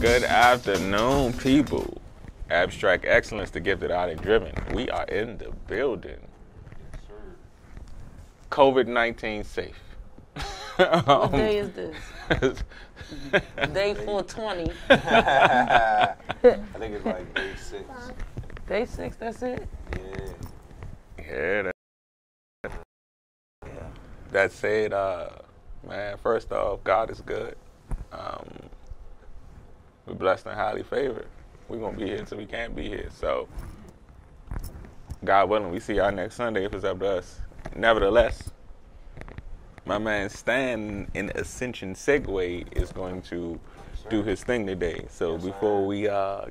Good afternoon, people. Abstract Excellence, the gifted, out and driven. We are in the building. Yes, sir. COVID-19 safe. What day is this? Day 420. I think it's like day 6. Day 6, that's it? Yeah. Yeah. That said, man, first off, God is good. We're blessed and highly favored. We're going to be here until we can't be here. So, God willing, we see y'all next Sunday if it's up to us. Nevertheless, my man Stan in Ascension Segway is going to do his thing today. So before we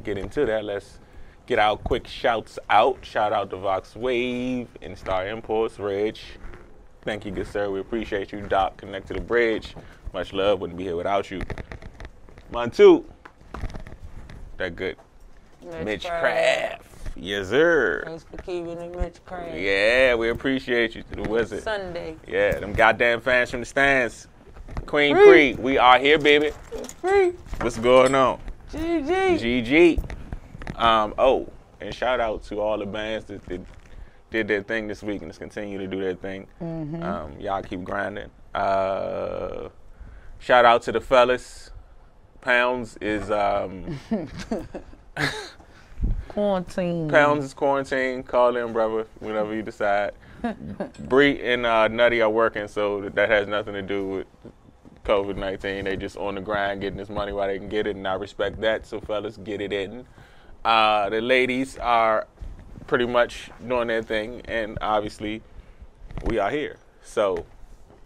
get into that, let's get our quick shouts out. Shout out to Vox Wave and Star Imports, Reg. Thank you, good sir. We appreciate you. Doc, connect to the bridge. Much love. Wouldn't be here without you. Montu. That good. Mitchcraft. Yes, sir. Thanks for keeping it, Mitchcraft. Yeah, we appreciate you to the wizard. Sunday. Yeah, them goddamn fans from the stands. Queen Free. We are here, baby. Free. What's going on? GG. GG. Oh, and shout out to all the bands that did their thing this week and just continue to do their thing. Mm-hmm. Y'all keep grinding. Shout out to the fellas. Pounds is quarantine. Pounds is quarantine. Call in, brother, whenever you decide. Bree and Nutty are working, so that has nothing to do with COVID-19. They just on the grind getting this money while they can get it, and I respect that. So fellas, get it in. The ladies are pretty much doing their thing, and obviously we are here. So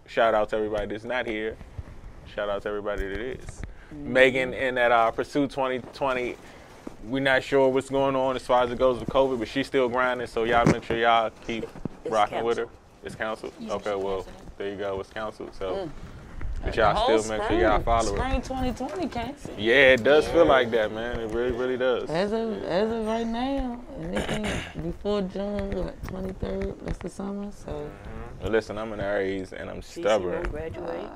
shout out to everybody that's not here. Shout out to everybody that is. Mm-hmm. Megan in that Pursuit 2020, we're not sure what's going on as far as it goes with COVID, but she's still grinding, so y'all make sure y'all keep rocking with her. It's canceled? Yes, okay, well, there you go. It's canceled, so but y'all still make sure y'all follow it. Spring 2020 canceled. Yeah, it does feel like that, man. It really, really does. As of right now, anything before June, what, 23rd, that's the summer, so. Well, listen, I'm an Aries, and I'm stubborn. Graduate.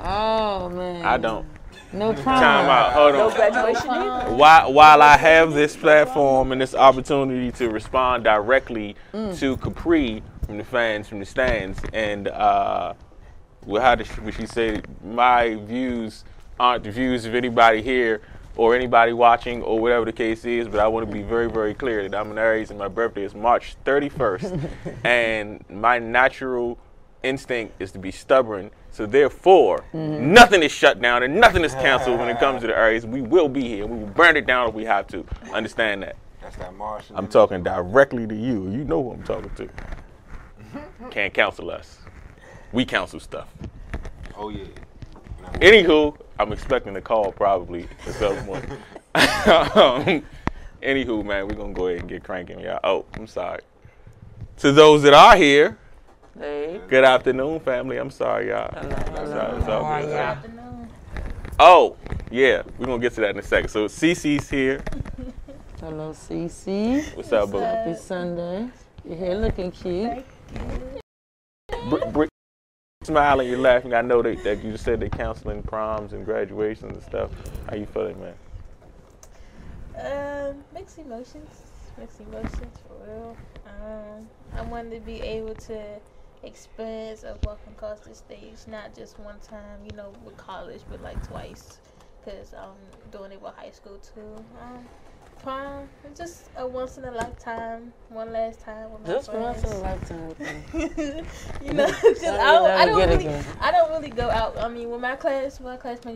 Oh, man. I don't. No trauma. Time out. Hold on. No graduation either. While I have this platform and this opportunity to respond directly to Capri from the fans from the stands, and she said, my views aren't the views of anybody here or anybody watching or whatever the case is, but I want to be very, very clear that I'm an Aries and my birthday is March 31st, and my natural instinct is to be stubborn. So therefore, nothing is shut down and nothing is canceled when it comes to the Aries. We will be here. We will burn it down if we have to. Understand that. That's that Martian. I'm talking directly to you. You know who I'm talking to. Can't cancel us. We cancel stuff. Oh, yeah. No. Anywho, I'm expecting a call probably at some point. Anywho, man, we're going to go ahead and get cranking, y'all. Oh, I'm sorry. To those that are here, hey. Good afternoon, family. I'm sorry, y'all. Hello. It's all good afternoon. Oh, yeah. We're going to get to that in a second. So, Cece's here. Hello, Cece. What's up, boo? Happy Sunday. Your hair looking cute. Smiling, you're laughing. I know that you said they're counseling proms and graduations and stuff. How you feeling, man? Mixed emotions, for real. I wanted to be able to experience of walking across the stage, not just one time, you know, with college, but like twice, because I'm doing it with high school too. Prom, just a once in a lifetime, one last time with my friends. Just once in a lifetime, you know. I don't really go out. I mean, when my classmates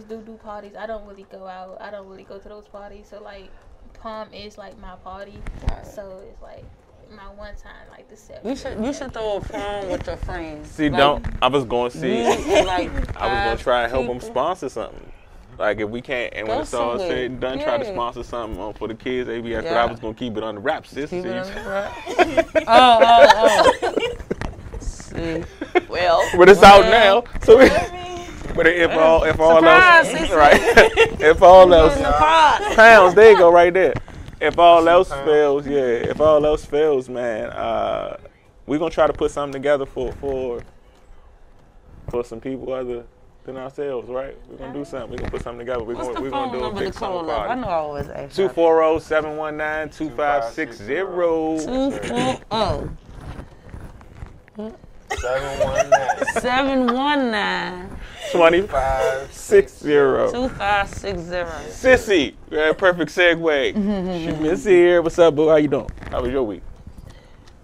do parties, I don't really go out. I don't really go to those parties. So like, prom is like my party. Right. So it's like. My one time, like the 7th. You should throw a prom with your friends. See, like, don't. I was going to see. Like I was going to try and help them sponsor something. Like if we can't, and when it's all said and done, try to sponsor something for the kids. ABS, but I was going to keep it on the wraps, sis. Keep it on the wraps. Oh. See, well, but it's out now, so. But if all else, pounds. There you go, right there. If all else fails, man, we're going to try to put something together for some people, other than ourselves, right? We're going to do something. We're going to put something together. We're going to do a big song party. I know I always ask. 240-719-2560. 240. 719-2560. 2560. Sissy, yeah, perfect segue. Miss here. What's up, boo? How you doing? How was your week?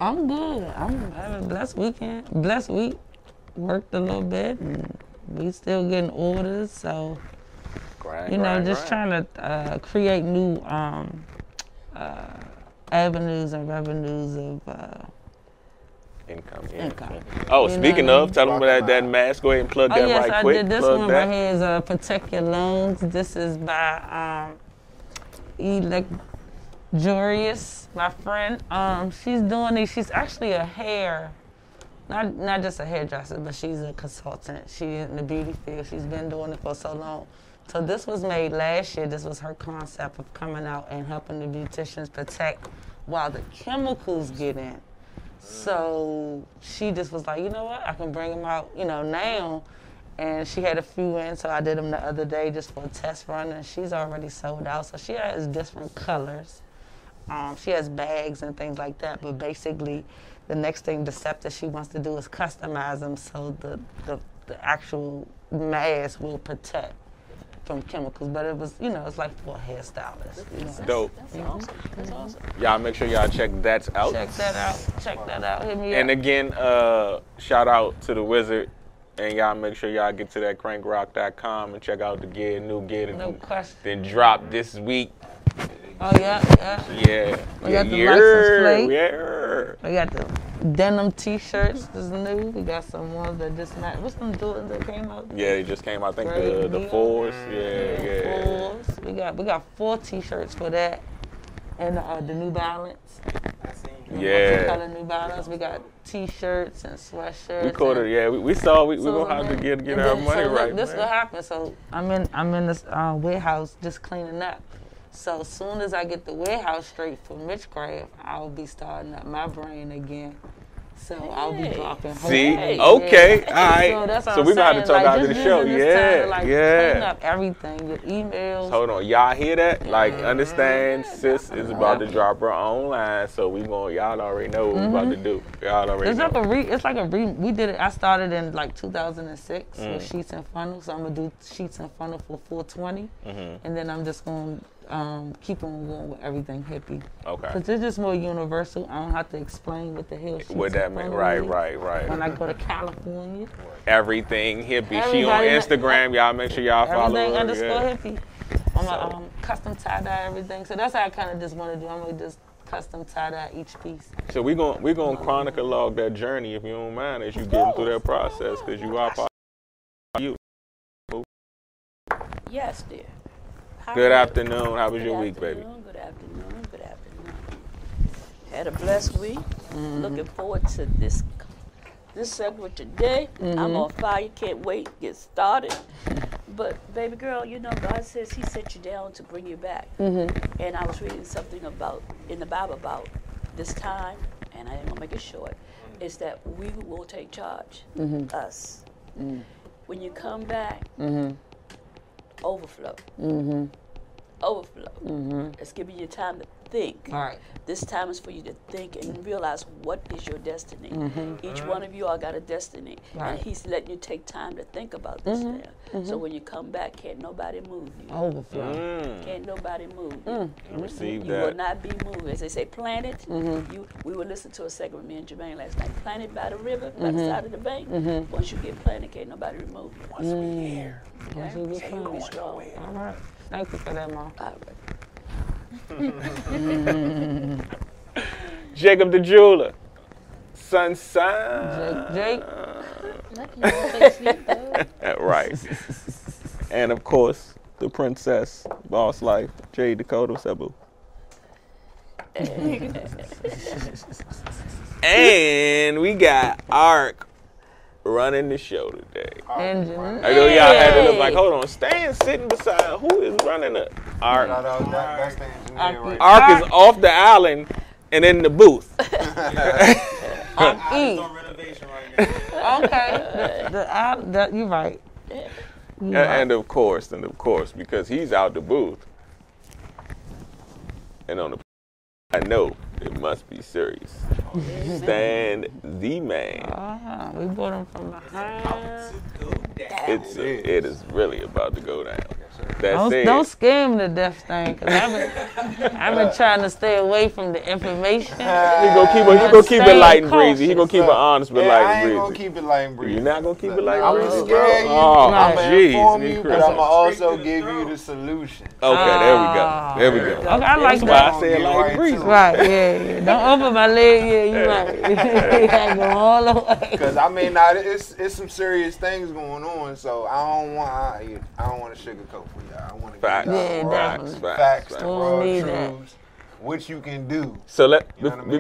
I'm good. I'm having a blessed weekend. Blessed week. Worked a little bit, and we still getting orders. So, just trying to create new avenues and revenues of. Income. Oh, speaking of, tell them about that mask. Go ahead and plug that right quick. Oh, yes, I did this one right here is Protect Your Lungs. This is by Elejurious, my friend. She's doing these. She's actually a hair, not just a hairdresser, but she's a consultant. She's in the beauty field. She's been doing it for so long. So this was made last year. This was her concept of coming out and helping the beauticians protect while the chemicals get in. So she just was like, you know what, I can bring them out, you know, now. And she had a few in, so I did them the other day just for a test run, and she's already sold out. So she has different colors. She has bags and things like that, but basically the next thing, the step that she wants to do is customize them so the actual mask will protect from chemicals, but it was, you know, it's like for a hairstylist. You know? Dope. That's awesome. Y'all make sure y'all check that out. Check that out. Hit me up. Again, shout out to the wizard, and y'all make sure y'all get to that crankrock.com and check out the new gear. No question. Then drop this week. Oh yeah. We got the license plate. Yeah. We got the denim T-shirts. This is new. We got some ones that just not. What's them doing that came out? Yeah, they just came out. I think the fours. Yeah. Fours. We got 4 T-shirts for that, and the New Balance. Color New Balance. We got T-shirts and sweatshirts. We caught it. Yeah, we saw. We gonna have to get our money right. This will happen. So I'm in this warehouse just cleaning up. So as soon as I get the warehouse straight for Mitchcraft, I'll be starting up my brain again. So I'll be dropping. See, okay, all right. So we're gonna have to talk after the show. Yeah. Clean up everything, your emails. Hold on, y'all hear that? Like, understand, sis is about to drop her own line. So we going. Y'all already know what we're about to do. Y'all already. We did it. I started in like 2006 with Sheets and Funnel. So I'm gonna do Sheets and Funnel for 420, and then I'm just gonna. Keep on going with everything hippie. Okay. Because it's just more universal. I don't have to explain what the hell she's what that means. Right. When I go to California. Everything hippie. Everybody, she on Instagram. Y'all make sure y'all follow her. Everything_hippie. I'm a custom tie-dye everything. So that's how I kind of just want to do. I'm going to just custom tie-dye each piece. So we're going to chronicle log that journey, if you don't mind, as you getting through that process, because you are part of you. Yes, dear. Good afternoon. How was your week, baby? Good afternoon. Had a blessed week. Looking forward to this segment today. I'm on fire. Can't wait to get started. But, baby girl, you know, God says he set you down to bring you back. And I was reading something about in the Bible about this time, and I didn't want to make it short, is that we will take charge, us. When you come back, overflow. Overflow. It's giving you time to think. All right. This time is for you to think and realize what is your destiny. Each one of you all got a destiny. Right. And he's letting you take time to think about this now. So when you come back, can't nobody move you. Overflow. Can't nobody move you. Receive you that. You will not be moved. As they say, planted. We were listening to a segment, me and Jermaine last night. Planted by the river, by the side of the bank. Once you get planted, can't nobody remove you. Once we're here. Once we get planted. All right. Thank you for that, Mom. All right. Jacob the jeweler, Sun. Jake. Right. And of course, the princess, Boss Life, J. Dakota Sebu. And we got Ark running the show today. I know y'all had to look like, hold on, Stan sitting beside who is running it? Ark. Ark is off the island and in the booth. Ark is on renovation right now. Okay. You're right. Yeah. And of course, because he's out the booth. And on the, I know it must be serious. Stand the man. Ah, we brought him from behind. It is really about to go down. Don't scare him to death thing, because I've been trying to stay away from the information. He gonna keep it light and breezy. He gonna keep it honest but light and breezy. I ain't gonna keep it light and breezy. You're not gonna keep it light and breezy? I'm scared you. Oh, jeez. I'm gonna inform you, but I'm gonna also give you the solution. Okay, there we go. Okay, I like that. I said light and breezy. Right, yeah. Don't open my leg. Yeah, you right. I go all the way. Because, I mean, now, it's some serious things going on, so I don't want to sugarcoat. For y'all. I want to get facts and raw truths, what you can do. So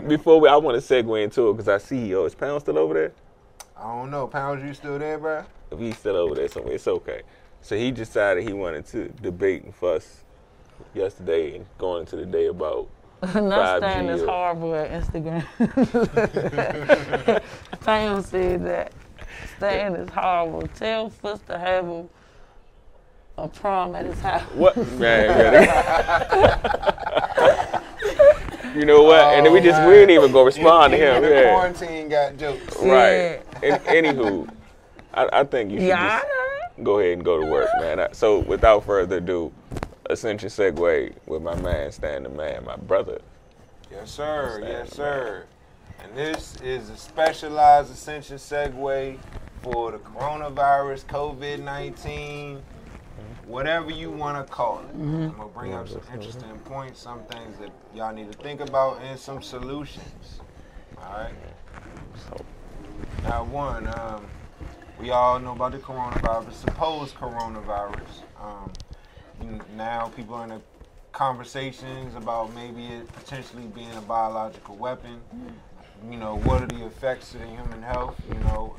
before I want to segue into it, because I see you. Is Pound still over there? I don't know. Pound, you still there, bro? If he's still over there somewhere, it's okay. So he decided he wanted to debate and fuss yesterday and going into the day about 5G. Thing is horrible at Instagram. Pound said that. Stan is horrible. Tell Fuss to have him a prom at his house. What? Man. You know what? And then we ain't even gonna respond to him. The quarantine got jokes. Right. Yeah. Anywho, I think you should just go ahead and go to work, man. So without further ado, essential segue with my man, Stan the Man, my brother. Yes, sir. Stan yes, sir. And this is a specialized essential segue for the coronavirus, COVID-19, whatever you want to call it. Mm-hmm. I'm going to bring up some interesting points, some things that y'all need to think about, and some solutions. All right? So, now, one, we all know about the coronavirus, supposed coronavirus. Now people are in a conversations about maybe it potentially being a biological weapon. You know, what are the effects to the human health? You know,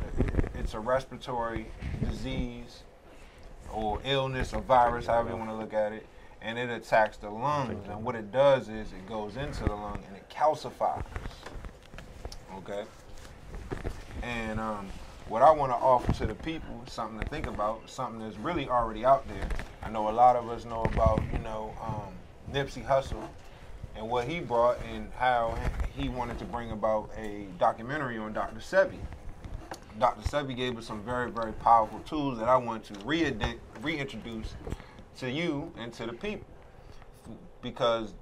it's a respiratory disease or illness or virus, however you want to look at it, and it attacks the lungs. And what it does is it goes into the lung and it calcifies. Okay? And what I want to offer to the people, something to think about, something that's really already out there. I know a lot of us know about, you know, Nipsey Hussle and what he brought and how he wanted to bring about a documentary on Dr. Sebi. Dr. Sebi gave us some very, very powerful tools that I want to reintroduce to you and to the people, because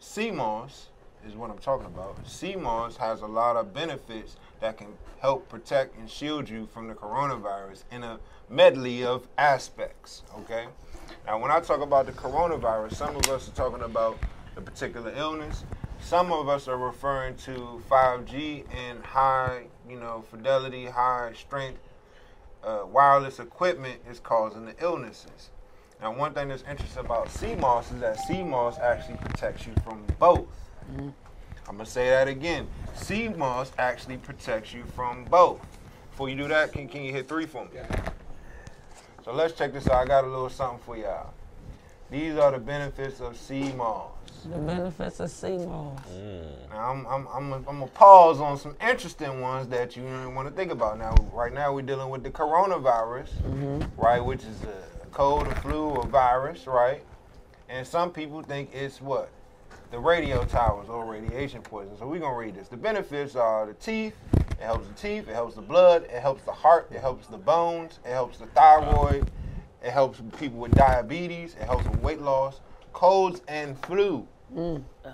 CMOS is what I'm talking about. CMOS has a lot of benefits that can help protect and shield you from the coronavirus in a medley of aspects, okay? Now, when I talk about the coronavirus, some of us are talking about the particular illness. Some of us are referring to 5G and high, you know, fidelity, high strength wireless equipment is causing the illnesses. Now, one thing that's interesting about CMOS is that CMOS actually protects you from both. Mm-hmm. I'm going to say that again. CMOS actually protects you from both. Before you do that, can you hit 3 for me? Yeah. So let's check this out. I got a little something for y'all. These are the benefits of CMOS. The benefits of CMOS. Mm. Now, I'm going to pause on some interesting ones that you don't want to think about. Now, right now, we're dealing with the coronavirus, right, which is a cold, a flu, a virus, right? And some people think it's what? The radio towers or radiation poison. So we're going to read this. The benefits are the teeth. It helps the teeth. It helps the blood. It helps the heart. It helps the bones. It helps the thyroid. It helps people with diabetes. It helps with weight loss. Colds and flu. Mm. Uh-huh.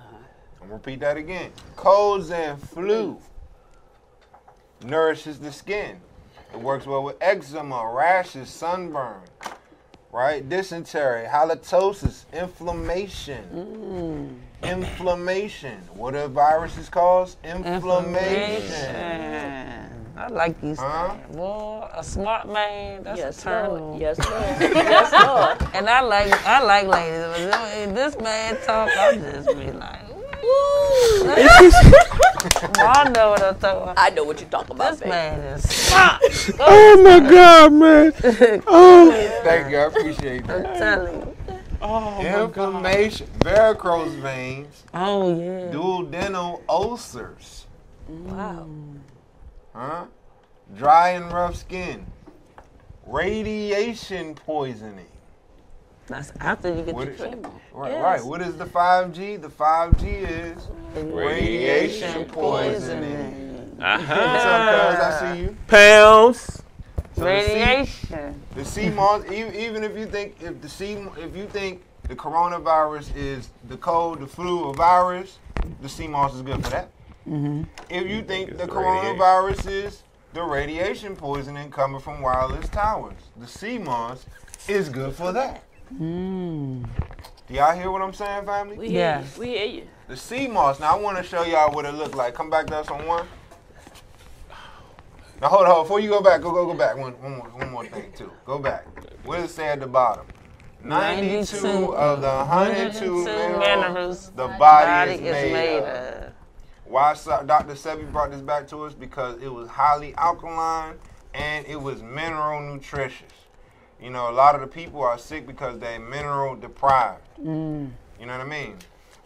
I'm going to repeat that again. Colds and flu. Nourishes the skin. It works well with eczema, rashes, sunburn. Right? Dysentery, halitosis, inflammation. Mm. Inflammation. What do viruses cause? Inflammation. I like these things. Well, a smart man, that's a turn on. Yes, Lord. Yes, Lord. And I like ladies. But this man talk, I just be like, woo. I know what I'm talking about. I know what you're talking about. This man is smart. Oh my God, man. Oh. Thank you. I appreciate that. I'm telling you. Oh, inflammation, varicose veins. Oh, yeah. Duodenal ulcers. Wow. Dry and rough skin. radiation poisoning. That's after you get the treatment. Right, yes. Right. What is the 5G? The 5G is radiation poisoning. What's up, cuz? I see you. Pounds. So radiation. The sea moss. Even if you think the coronavirus is the cold, the flu, or virus, the sea moss is good for that. Mm-hmm. If you think the coronavirus is the radiation poisoning coming from wireless towers, the sea moss is good for that. Mm. Do y'all hear what I'm saying, family? We hear you. We hear you. The sea moss. Now I want to show y'all what it looked like. Come back to us on one. Now hold on, before you go back, go back. One more thing too. Go back. What does it say at the bottom? 92 of the 102 minerals the body is made of. Why Dr. Sebi brought this back to us? Because it was highly alkaline and it was mineral nutritious. You know, a lot of the people are sick because they're mineral deprived. Mm. You know what I mean?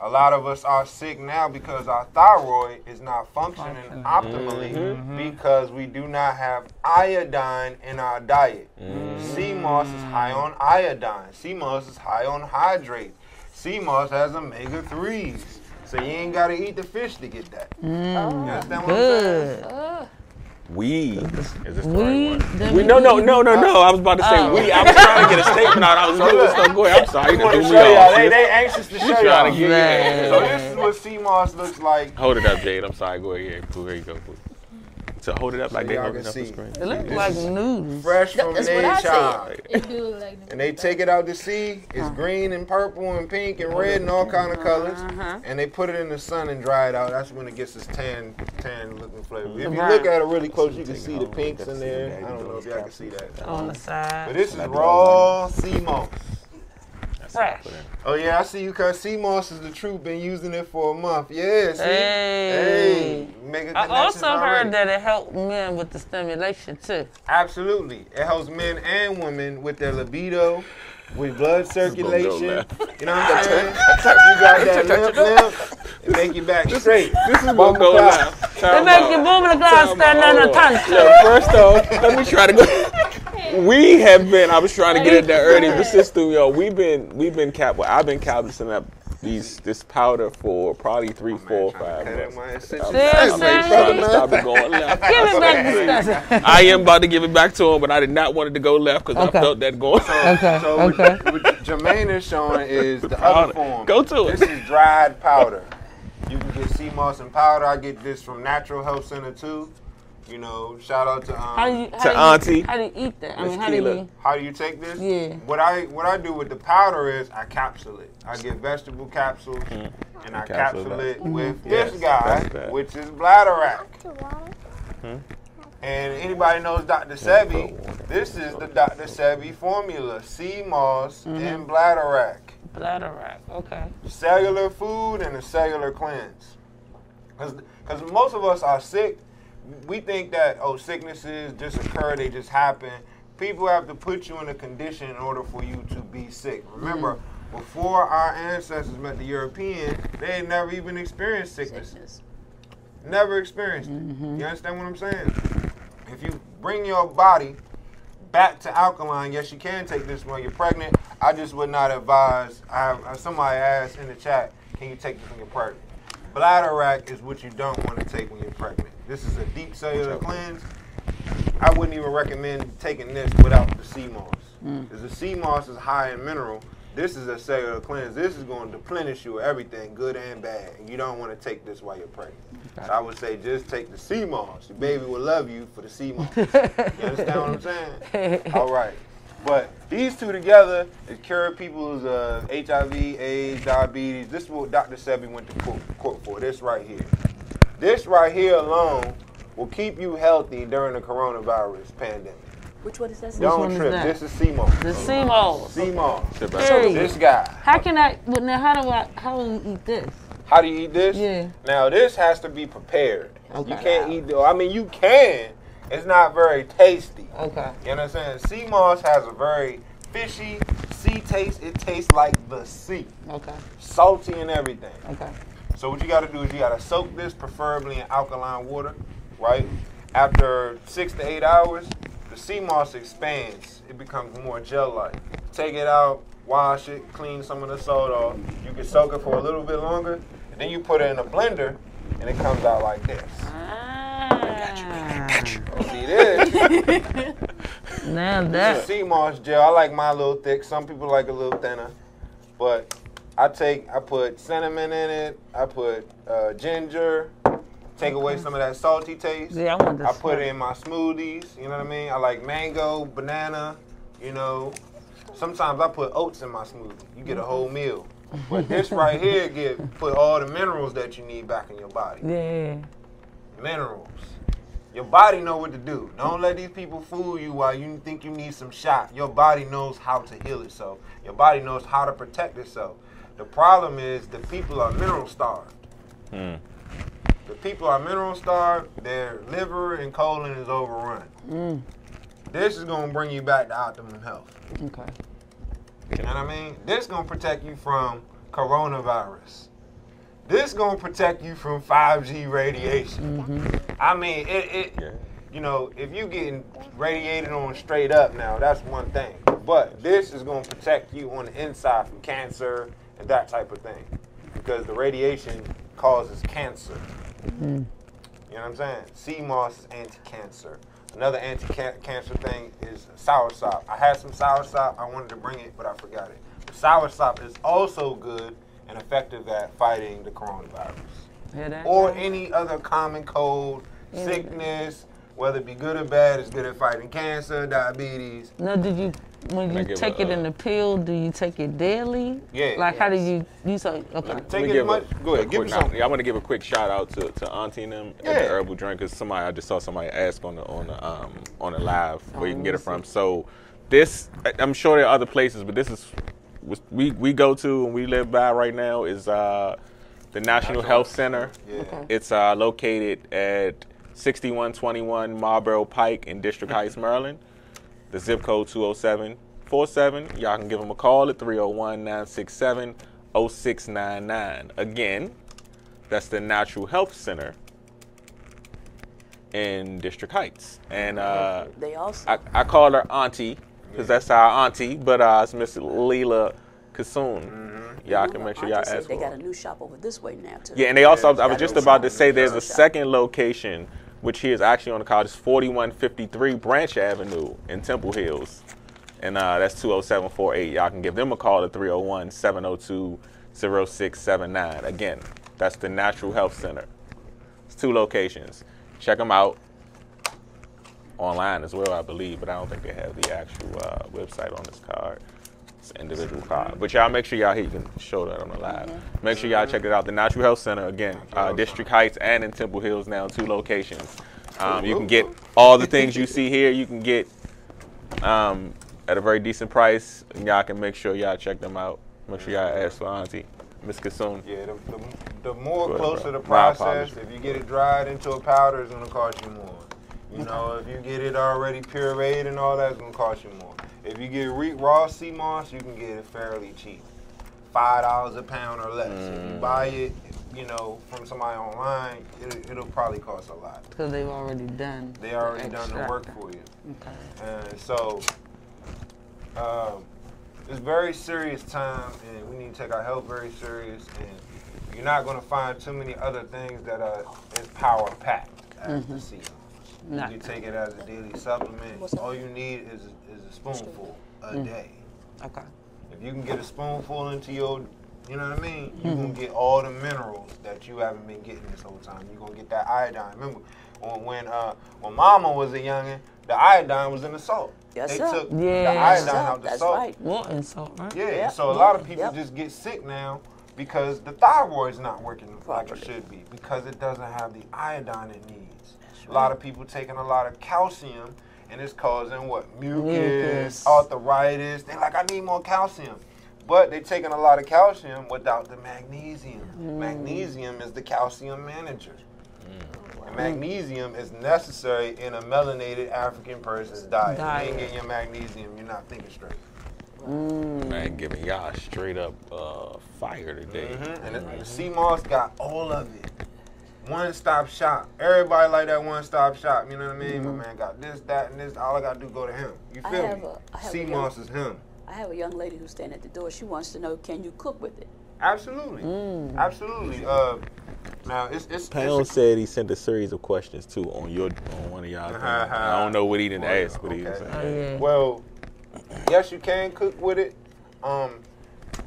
A lot of us are sick now because our thyroid is not functioning optimally because we do not have iodine in our diet. Sea moss is high on iodine. Sea moss is high on hydrates. Sea moss has omega-3s. So you ain't got to eat the fish to get that. You understand what I'm saying? We is this the right one? No. I was about to say we. I was trying to get a statement out. I was doing this stuff. Go ahead. I'm sorry. They anxious to show you. So this is what sea moss looks like. Hold it up, Jade. I'm sorry. Go ahead. Here you go. So hold it up like so they holding up the screen. It looks like noodles. Fresh from their child. And they take it out to sea. It's green and purple and pink and red and all kind of colors. And they put it in the sun and dry it out. That's when it gets its tan looking flavor. If you look at it really close, you can see the pinks in there. I don't know if y'all can see that. On the side. But this is raw sea moss. Fresh. Oh yeah, I see you, cuz sea moss is the truth. Been using it for a month. Yeah, see? Hey. I also heard that it helped men with the stimulation too. Absolutely. It helps men and women with their libido, with blood circulation. You know what I'm saying? You got that limp. It make you back straight. This is what go live. It make you boom in the glass, stand on the country. First off, let me try to go. We have been. I was trying to get it there early, but sister, yo, we've been I've been calculating up this powder for probably 3, 4, 5 months. I am about to give it back to him, but I did not want it to go left because I felt that going. So what Jermaine is showing is the other form. Go to it. This is dried powder. You can get sea moss and powder. I get this from Natural Health Center too. You know, shout out to Auntie. How do you eat that? I mean, how do you take this? Yeah. What I do with the powder is I capsule it. I get vegetable capsules and I capsule it with this guy, which is bladderwrack. And anybody knows Dr. Sebi? This is the Dr. Sebi formula: sea moss and bladderwrack. Bladderwrack, okay. Cellular food and a cellular cleanse. Because most of us are sick. We think that, oh, sicknesses just occur, they just happen. People have to put you in a condition in order for you to be sick. Remember, before our ancestors met the Europeans, they had never even experienced sicknesses. Never experienced it. You understand what I'm saying? If you bring your body back to alkaline, yes, you can take this when you're pregnant. I just would not advise. Somebody asked in the chat, can you take this when you're pregnant? Bladderwrack is what you don't want to take when you're pregnant. This is a deep cellular cleanse. I wouldn't even recommend taking this without the sea moss. Because the sea moss is high in mineral. This is a cellular cleanse. This is going to replenish you everything, good and bad. You don't want to take this while you're pregnant. So I would say just take the sea moss. Your baby will love you for the sea moss. You understand what I'm saying? All right. But these two together is curing people's HIV, AIDS, diabetes. This is what Dr. Sebi went to court for, this right here. This right here alone will keep you healthy during the coronavirus pandemic. Which one is that? Don't trip. This is sea moss. The sea moss. Sea moss. This guy. How do you eat this? How do you eat this? Yeah. Now this has to be prepared. Okay. You can't eat. I mean, you can. It's not very tasty. Okay. You know what I'm saying? Sea moss has a very fishy sea taste. It tastes like the sea. Okay. Salty and everything. Okay. So what you got to do is you got to soak this, preferably in alkaline water, right? After 6 to 8 hours, the sea moss expands, it becomes more gel-like. Take it out, wash it, clean some of the soda off. You can soak it for a little bit longer, and then you put it in a blender, and it comes out like this. Got you. Oh, see this? Now that sea moss gel, I like my little thick. Some people like a little thinner, but I put cinnamon in it. I put ginger. Take away some of that salty taste. Yeah, I want this. I put it in my smoothies. You know what I mean? I like mango, banana. You know, sometimes I put oats in my smoothie. You get a whole meal. But this right here put all the minerals that you need back in your body. Yeah. Minerals. Your body know what to do. Don't let these people fool you while you think you need some shot. Your body knows how to heal itself. Your body knows how to protect itself. The problem is the people are mineral starved. The people are mineral starved. Their liver and colon is overrun. This is going to bring you back to optimum health. Okay. You know what I mean? This is going to protect you from coronavirus. This is going to protect you from 5G radiation. I mean, you know, if you're getting radiated on straight up now, that's one thing. But this is going to protect you on the inside from cancer and that type of thing. Because the radiation causes cancer. You know what I'm saying? Sea moss is anti-cancer. Another anti-cancer thing is soursop. I had some soursop. I wanted to bring it, but I forgot it. But soursop is also good and effective at fighting the coronavirus. Or any other common cold, sickness, whether it be good or bad, it's good at fighting cancer, diabetes. Now, when you take it in the pill, do you take it daily? Yeah. Like, how do you say, okay. Take it as much. Go ahead, give me something. I want to give a quick shout out to Auntie and them at the Herbal Drinkers. Somebody, I just saw somebody ask on the live where you can get it from. So this, I'm sure there are other places, but this is what we go to and we live by right now is the National Health Center. Yeah. Okay. It's located at 6121 Marlboro Pike in District Heights, Maryland. The zip code 20747. Y'all can give them a call at 301-967-0699. Again, that's the Natural Health Center in District Heights. And they also I call her Auntie because that's our auntie, but it's Miss Leila Kassoon. Y'all can make sure y'all ask. They got a new shop over this way now too. Yeah, and they also I was just about to say there's a second location, which he is actually on the college, 4153 Branch Avenue in Temple Hills. And that's 20748. Y'all can give them a call at 301-702-0679. Again, that's the Natural Health Center. It's two locations. Check them out online as well, I believe, but I don't think they have the actual website on this card. It's an individual card. But y'all make sure y'all here. You can show that on the live. Make sure y'all check it out. The Natural Health Center, again, District Heights and in Temple Hills now, two locations. You can get all the things you see here. You can get at a very decent price. And y'all can make sure y'all check them out. Make sure y'all ask for Auntie, Miss Kassoon. Yeah, the more closer the process, if you get it dried into a powder, it's going to cost you more. You know, if you get it already pureed and all that, it's going to cost you more. If you get raw sea moss, you can get it fairly cheap, $5 a pound or less. If you buy it, you know, from somebody online, it'll probably cost a lot. Because they've already done. They already done the work for you. And so, it's very serious time, and we need to take our health very serious. And you're not going to find too many other things that are as power packed as the sea moss. You take it as a daily supplement. All you need is a spoonful a day. Okay. If you can get a spoonful into your, you know what I mean, you're going to get all the minerals that you haven't been getting this whole time. You're going to get that iodine. Remember, when Mama was a youngin', the iodine was in the salt. Yes, they took the iodine out of the salt. Right. Water salt, right? Yeah, so a lot of people just get sick now because the thyroid's not working like it should be because it doesn't have the iodine it needs. A lot of people taking a lot of calcium, and it's causing what? Mucus, arthritis. They're like, I need more calcium. But they're taking a lot of calcium without the magnesium. Magnesium is the calcium manager. And magnesium is necessary in a melanated African person's diet. If you ain't getting your magnesium, you're not thinking straight. Man, giving y'all straight up fire today. And the sea moss got all of it. one-stop shop. Everybody like that one-stop shop, you know what I mean? Mm-hmm. My man got this, that, and this. All I got to do go to him. You feel me? Sea Moss is him. I have a young lady who's standing at the door. She wants to know, can you cook with it? Absolutely. Mm. Absolutely. Now, it's Payne said he sent a series of questions, too, on one of y'all. I don't know what he didn't ask, but he was saying. Well, yes, you can cook with it.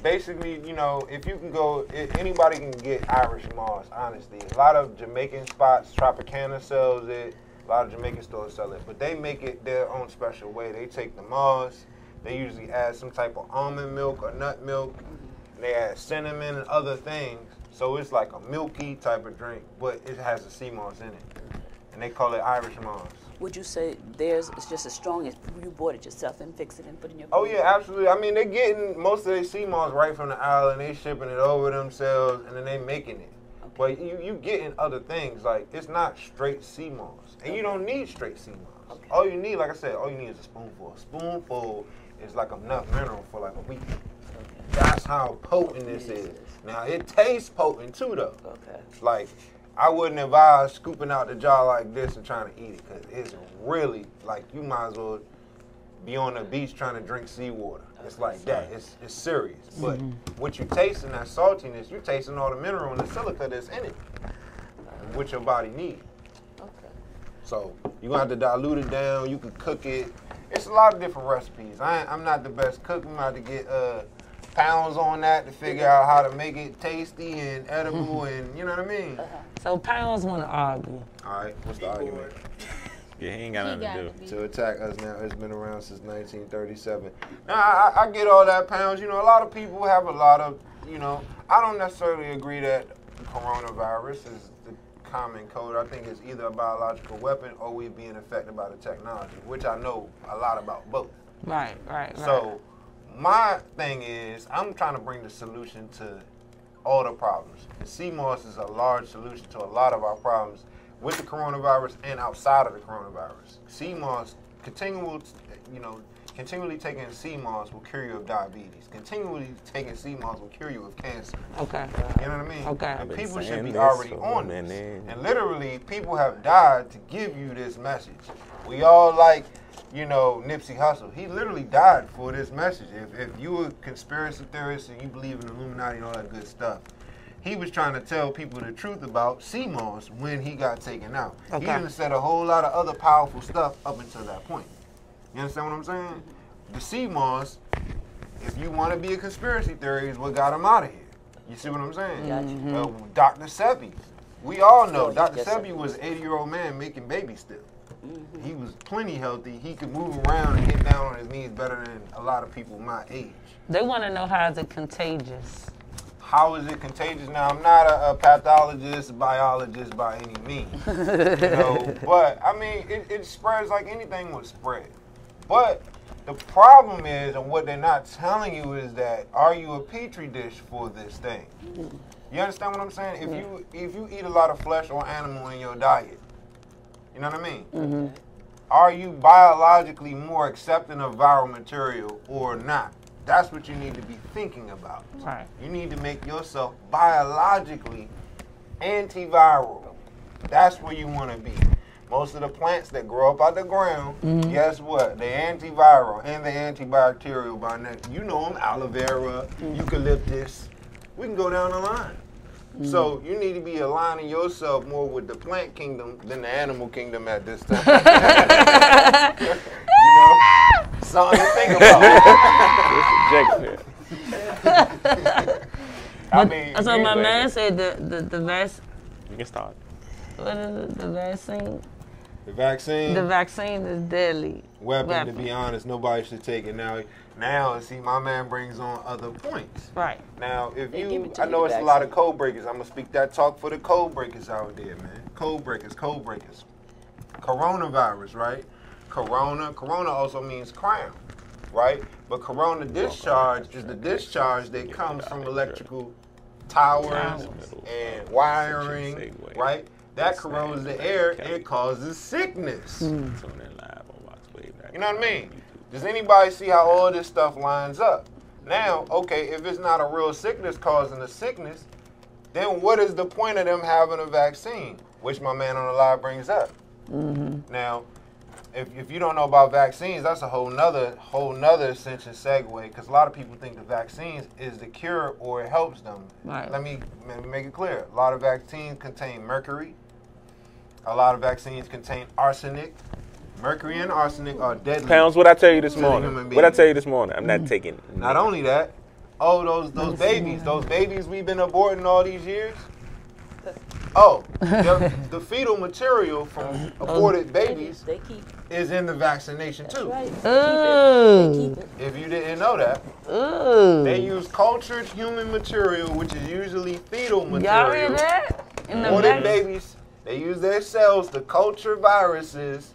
Basically, you know, if you can go, anybody can get Irish moss, honestly. A lot of Jamaican spots, Tropicana sells it. A lot of Jamaican stores sell it. But they make it their own special way. They take the moss. They usually add some type of almond milk or nut milk. They add cinnamon and other things. So it's like a milky type of drink, but it has a sea moss in it. And they call it Irish moss. Would you say theirs is just as strong as you bought it yourself and fixed it and put it in your food? Oh, yeah, absolutely. I mean, they're getting most of their sea moss right from the aisle, and they shipping it over themselves, and then they making it. Okay. But you getting other things. Like, it's not straight sea moss. And you don't need straight sea moss. Okay. All you need, like I said, all you need is a spoonful. A spoonful is like enough mineral for like a week. That's how potent this is. Now, it tastes potent, too, though. Okay. Like, I wouldn't advise scooping out the jar like this and trying to eat it, because it's really, like, you might as well be on the beach trying to drink seawater. It's like that. It's serious. But what you're tasting, that saltiness, you're tasting all the mineral and the silica that's in it, which your body needs. Okay. So, you're going to have to dilute it down. You can cook it. It's a lot of different recipes. I'm not the best cook. I'm about to get... pounds on that to figure out how to make it tasty and edible and, you know what I mean? So Pounds want to argue. All right, what's the argument? Yeah, he ain't got nothing to do. To attack us now, it's been around since 1937. Now, I get all that, Pounds. You know, a lot of people have a lot of, you know, I don't necessarily agree that coronavirus is the common code. I think it's either a biological weapon or we being affected by the technology, which I know a lot about both. Right, right, right. So, my thing is, I'm trying to bring the solution to all the problems. The sea moss is a large solution to a lot of our problems with the coronavirus and outside of the coronavirus. Sea moss, continually taking sea moss will cure you of diabetes. Continually taking sea moss will cure you of cancer. Okay. You know what I mean? Okay. And people should be already on this. And literally, people have died to give you this message. We all like... You know, Nipsey Hussle, he literally died for this message. If you were a conspiracy theorist and you believe in Illuminati and all that good stuff, he was trying to tell people the truth about sea moss when he got taken out. Okay. He done said a whole lot of other powerful stuff up until that point. You understand what I'm saying? The sea moss, if you want to be a conspiracy theorist, is what got him out of here. You see what I'm saying? Mm-hmm. Dr. Sebi, we all know Dr. Sebi was an 80-year-old man making babies still. Mm-hmm. He was plenty healthy. He could move around and get down on his knees better than a lot of people my age. They want to know, how is it contagious? How is it contagious? Now, I'm not a pathologist, biologist by any means. You know, but, I mean, it spreads like anything would spread. But the problem is, and what they're not telling you is that, are you a petri dish for this thing? You understand what I'm saying? If you eat a lot of flesh or animal in your diet, you know what I mean? Mm-hmm. Are you biologically more accepting of viral material or not? That's what you need to be thinking about. Right. You need to make yourself biologically antiviral. That's where you want to be. Most of the plants that grow up out the ground, guess what? They're antiviral and they're antibacterial by now. You know them, aloe vera, eucalyptus. We can go down the line. So you need to be aligning yourself more with the plant kingdom than the animal kingdom at this time. You know? Something to think about. I mean, so my man said the vaccine. You can start. What is it? The vaccine? The vaccine? The vaccine is deadly. Weapon. To be honest, nobody should take it now. Now, see, my man brings on other points. Right. Now, I know it's a lot of code breakers. I'm going to speak that talk for the code breakers out there, man. Code breakers. Coronavirus, right? Corona also means crown, right? But corona discharge is the discharge that comes from electrical towers and wiring, right? That corrodes the air. It causes sickness. You know what I mean? Does anybody see how all this stuff lines up? Now, okay, if it's not a real sickness causing the sickness, then what is the point of them having a vaccine? Which my man on the live brings up. Mm-hmm. Now, if you don't know about vaccines, that's a whole nother essential segue, because a lot of people think the vaccines is the cure or it helps them. Right. Let me make it clear. A lot of vaccines contain mercury. A lot of vaccines contain arsenic. Mercury and arsenic are deadly. Pounds, what I tell you this morning? What I tell you this morning? I'm not taking. Not only that, oh, those babies we've been aborting all these years. Oh, the fetal material from aborted babies is in the vaccination too. If you didn't know that, they use cultured human material, which is usually fetal material. Y'all read that? Aborted babies, they use their cells to culture viruses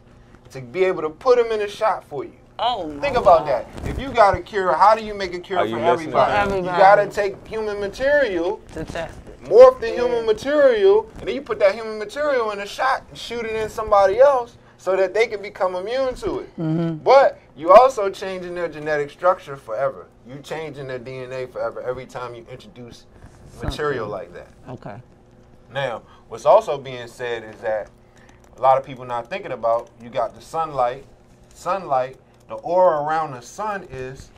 to be able to put them in a shot for you. Oh, think about that. If you got a cure, how do you make a cure for everybody? You got to take human material, to test it. Morph the human material, and then you put that human material in a shot and shoot it in somebody else so that they can become immune to it. Mm-hmm. But you also changing their genetic structure forever. You changing their DNA forever every time you introduce material like that. Okay. Now, what's also being said is that a lot of people not thinking about, you got the sunlight, the aura around the sun is...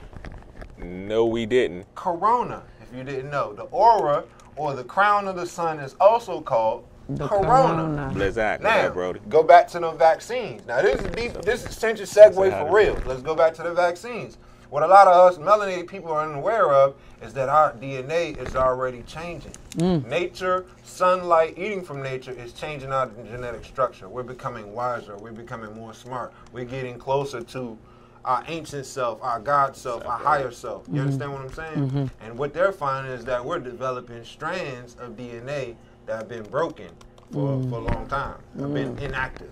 No, we didn't. Corona, if you didn't know. The aura, or the crown of the sun, is also called the corona. Exactly. Now, go back to the vaccines. Now, this is essential segue for real. Let's go back to the vaccines. What a lot of us melanated people are unaware of is that our DNA is already changing. Mm. Nature, sunlight, eating from nature is changing our genetic structure. We're becoming wiser. We're becoming more smart. We're getting closer to our ancient self, our God self, our higher self. You understand what I'm saying? Mm-hmm. And what they're finding is that we're developing strands of DNA that have been broken for a long time, have been inactive.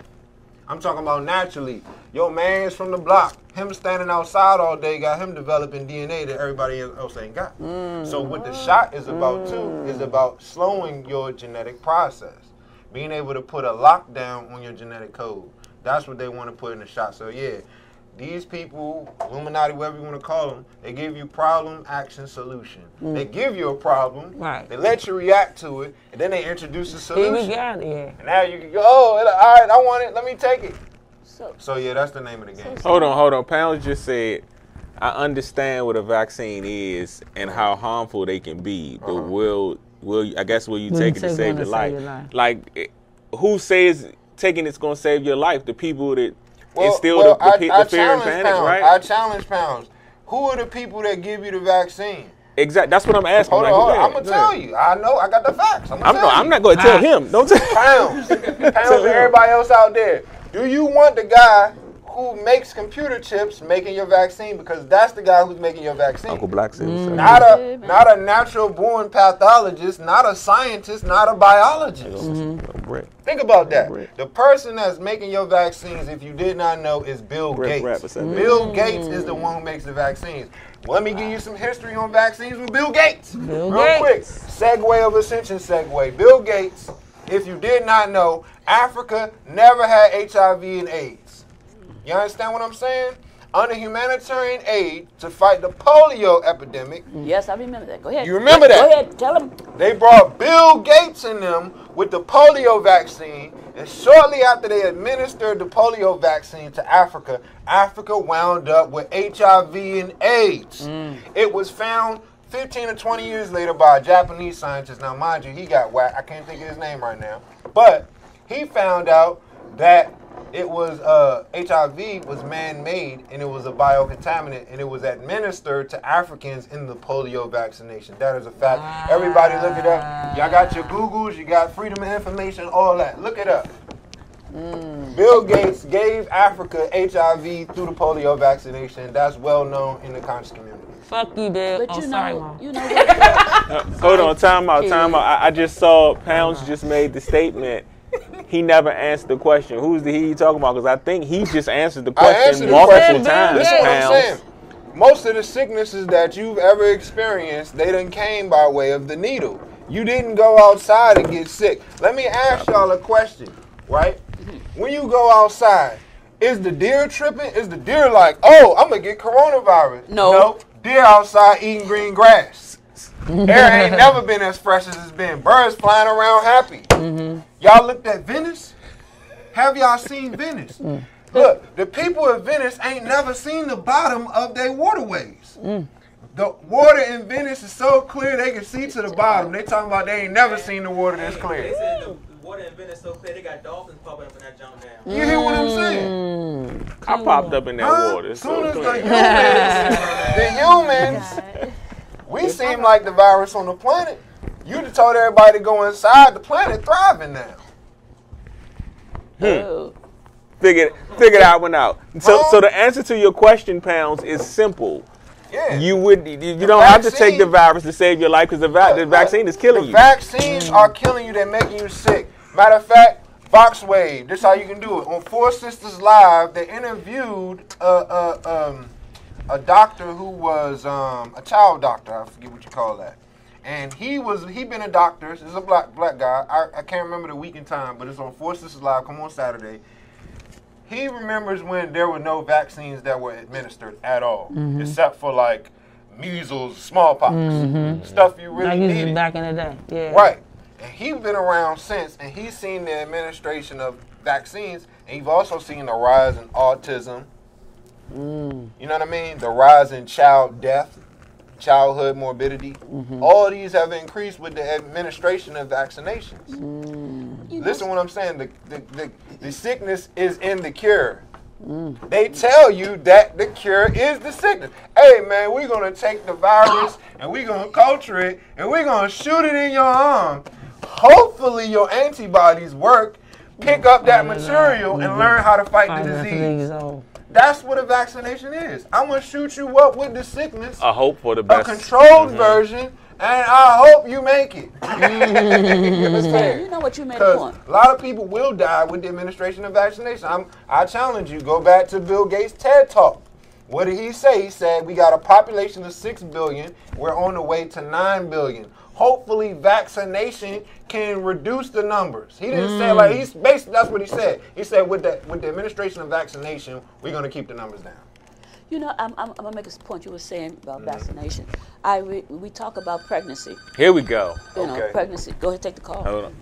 I'm talking about naturally. Your man's from the block. Him standing outside all day got him developing DNA that everybody else ain't got. So what the shot is about too is about slowing your genetic process. Being able to put a lockdown on your genetic code. That's what they want to put in the shot. So yeah, these people, Illuminati, whatever you want to call them, they give you problem, action, solution. They give you a problem, they let you react to it, and then they introduce a solution. And now you can go, oh, all right, I want it, let me take it. So yeah, that's the name of the game. Hold on. Pounds just said, I understand what a vaccine is and how harmful they can be, but will you take it to save your life? Like, who says taking it's going to save your life? The people that... Well, it's still the fear and panic, right? I challenge Pounds. Who are the people that give you the vaccine? Exactly. That's what I'm asking. Hold on. I'm going to tell you. I know. I got the facts. I'm not going to tell him. Don't tell Pounds. Pounds and everybody else out there. Do you want the guy who makes computer chips making your vaccine? Because that's the guy who's making your vaccine. Uncle Black said not a natural-born pathologist, not a scientist, not a biologist. Think about that. The person that's making your vaccines, if you did not know, is Bill Gates. Bill Gates is the one who makes the vaccines. Well, let me give you some history on vaccines with Bill Gates. Real quick. Segue of ascension segue. Bill Gates, if you did not know, Africa never had HIV and AIDS. You understand what I'm saying? Under humanitarian aid to fight the polio epidemic. Yes, I remember that. Go ahead. You remember that? Go ahead. Tell them. They brought Bill Gates and them with the polio vaccine, and shortly after they administered the polio vaccine to Africa, Africa wound up with HIV and AIDS. It was found 15 or 20 years later by a Japanese scientist. Now, mind you, he got whacked. I can't think of his name right now. But he found out that it was HIV was man-made, and it was a biocontaminant, and it was administered to Africans in the polio vaccination. That is a fact. Everybody look it up. Y'all got your Googles, you got freedom of information, all that. Look it up. Bill Gates gave Africa HIV through the polio vaccination. That's well known in the conscious community. Fuck you, Bill. But you know hold on, time out. I just saw Pounds just made the statement. He never answered the question. Who's the he you talking about? Because I think he just answered the question multiple times. This is what I'm saying. Most of the sicknesses that you've ever experienced, they done came by way of the needle. You didn't go outside and get sick. Let me ask y'all a question, right? When you go outside, is the deer tripping? Is the deer like, oh, I'm going to get coronavirus? No. Deer outside eating green grass. Air ain't never been as fresh as it's been. Birds flying around happy. Mm-hmm. Y'all looked at Venice? Have y'all seen Venice? Mm. Look, the people of Venice ain't never seen the bottom of their waterways. Mm. The water in Venice is so clear they can see to the bottom. They talking about they ain't never seen the water this clear. They said the water in Venice so clear they got dolphins popping up in that jump down. You hear what I'm saying? I popped up in that water. Soon as the humans, we seem like the virus on the planet. You just told everybody to go inside. The planet thriving now. Hmm. Figure that one out. So the answer to your question, Pounds, is simple. Yeah. You don't have to take the virus to save your life because the vaccine is killing you. Vaccines are killing you. They're making you sick. Matter of fact, Fox Wave, this is how you can do it. On Four Sisters Live, they interviewed a doctor who was a child doctor. I forget what you call that. And he'd been a doctor. This is a black guy. I can't remember the week and time, but it's on Four Sisters Live. Come on Saturday. He remembers when there were no vaccines that were administered at all, except for like measles, smallpox, stuff you really needed back in the day. Yeah. Right. And he's been around since, and he's seen the administration of vaccines, and you've also seen the rise in autism. Mm. You know what I mean? The rise in child death, childhood morbidity. Mm-hmm. All these have increased with the administration of vaccinations. Mm. Listen to what I'm saying. The sickness is in the cure. Mm. They tell you that the cure is the sickness. Hey, man, we're going to take the virus and we're going to culture it and we're going to shoot it in your arm. Hopefully your antibodies work, pick up that material and learn how to fight the disease. That's what a vaccination is. I'm going to shoot you up with the sickness. I hope for the best. A controlled version. And I hope you make it. You know what you made a point. A lot of people will die with the administration of vaccination. I challenge you. Go back to Bill Gates' TED Talk. What did he say? He said, we got a population of 6 billion. We're on the way to 9 billion. Hopefully vaccination can reduce the numbers. He didn't say like, he's basically, that's what he said. He said with the administration of vaccination, we're going to keep the numbers down. You know, I'm going to make a point you were saying about vaccination. We talk about pregnancy. Here we go. You know, pregnancy. Go ahead, take the call. Hold on.